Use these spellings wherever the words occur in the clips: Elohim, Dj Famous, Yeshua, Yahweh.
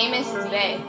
Famous is back.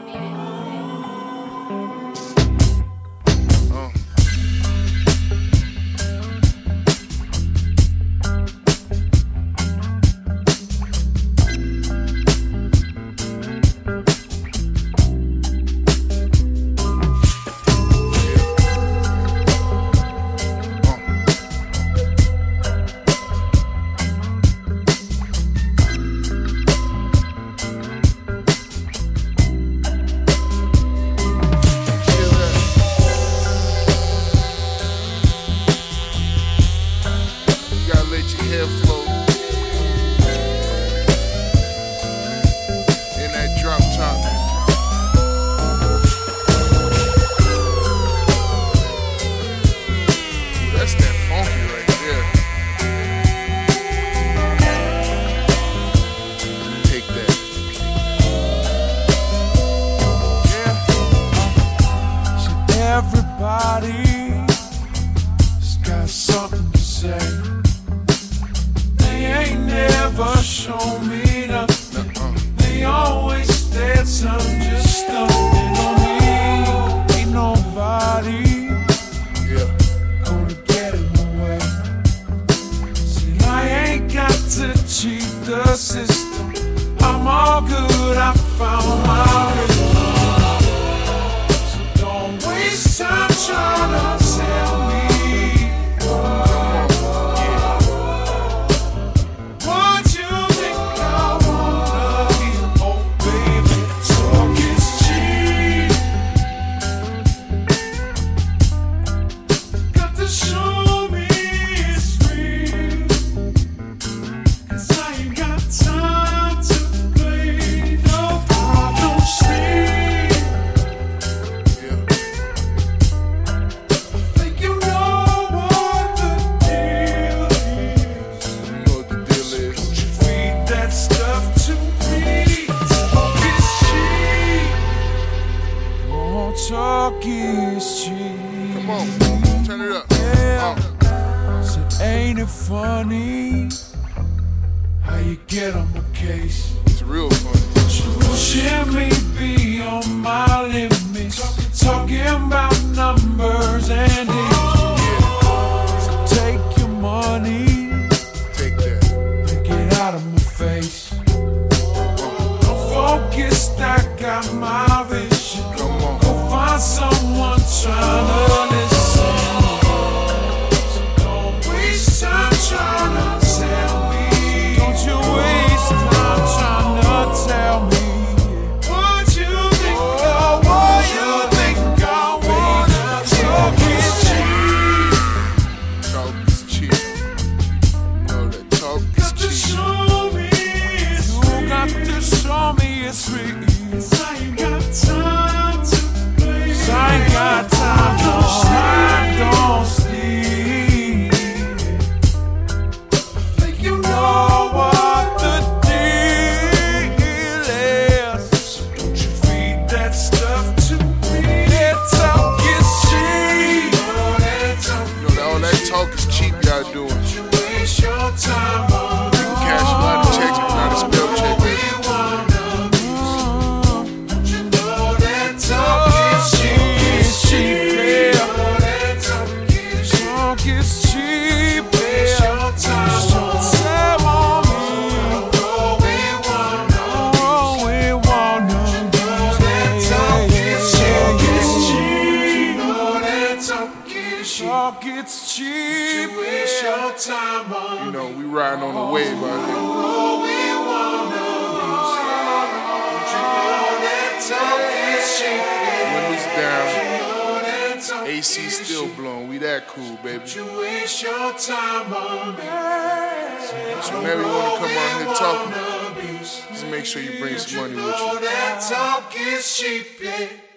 Make sure you bring some money with you. That talk is cheap, yeah.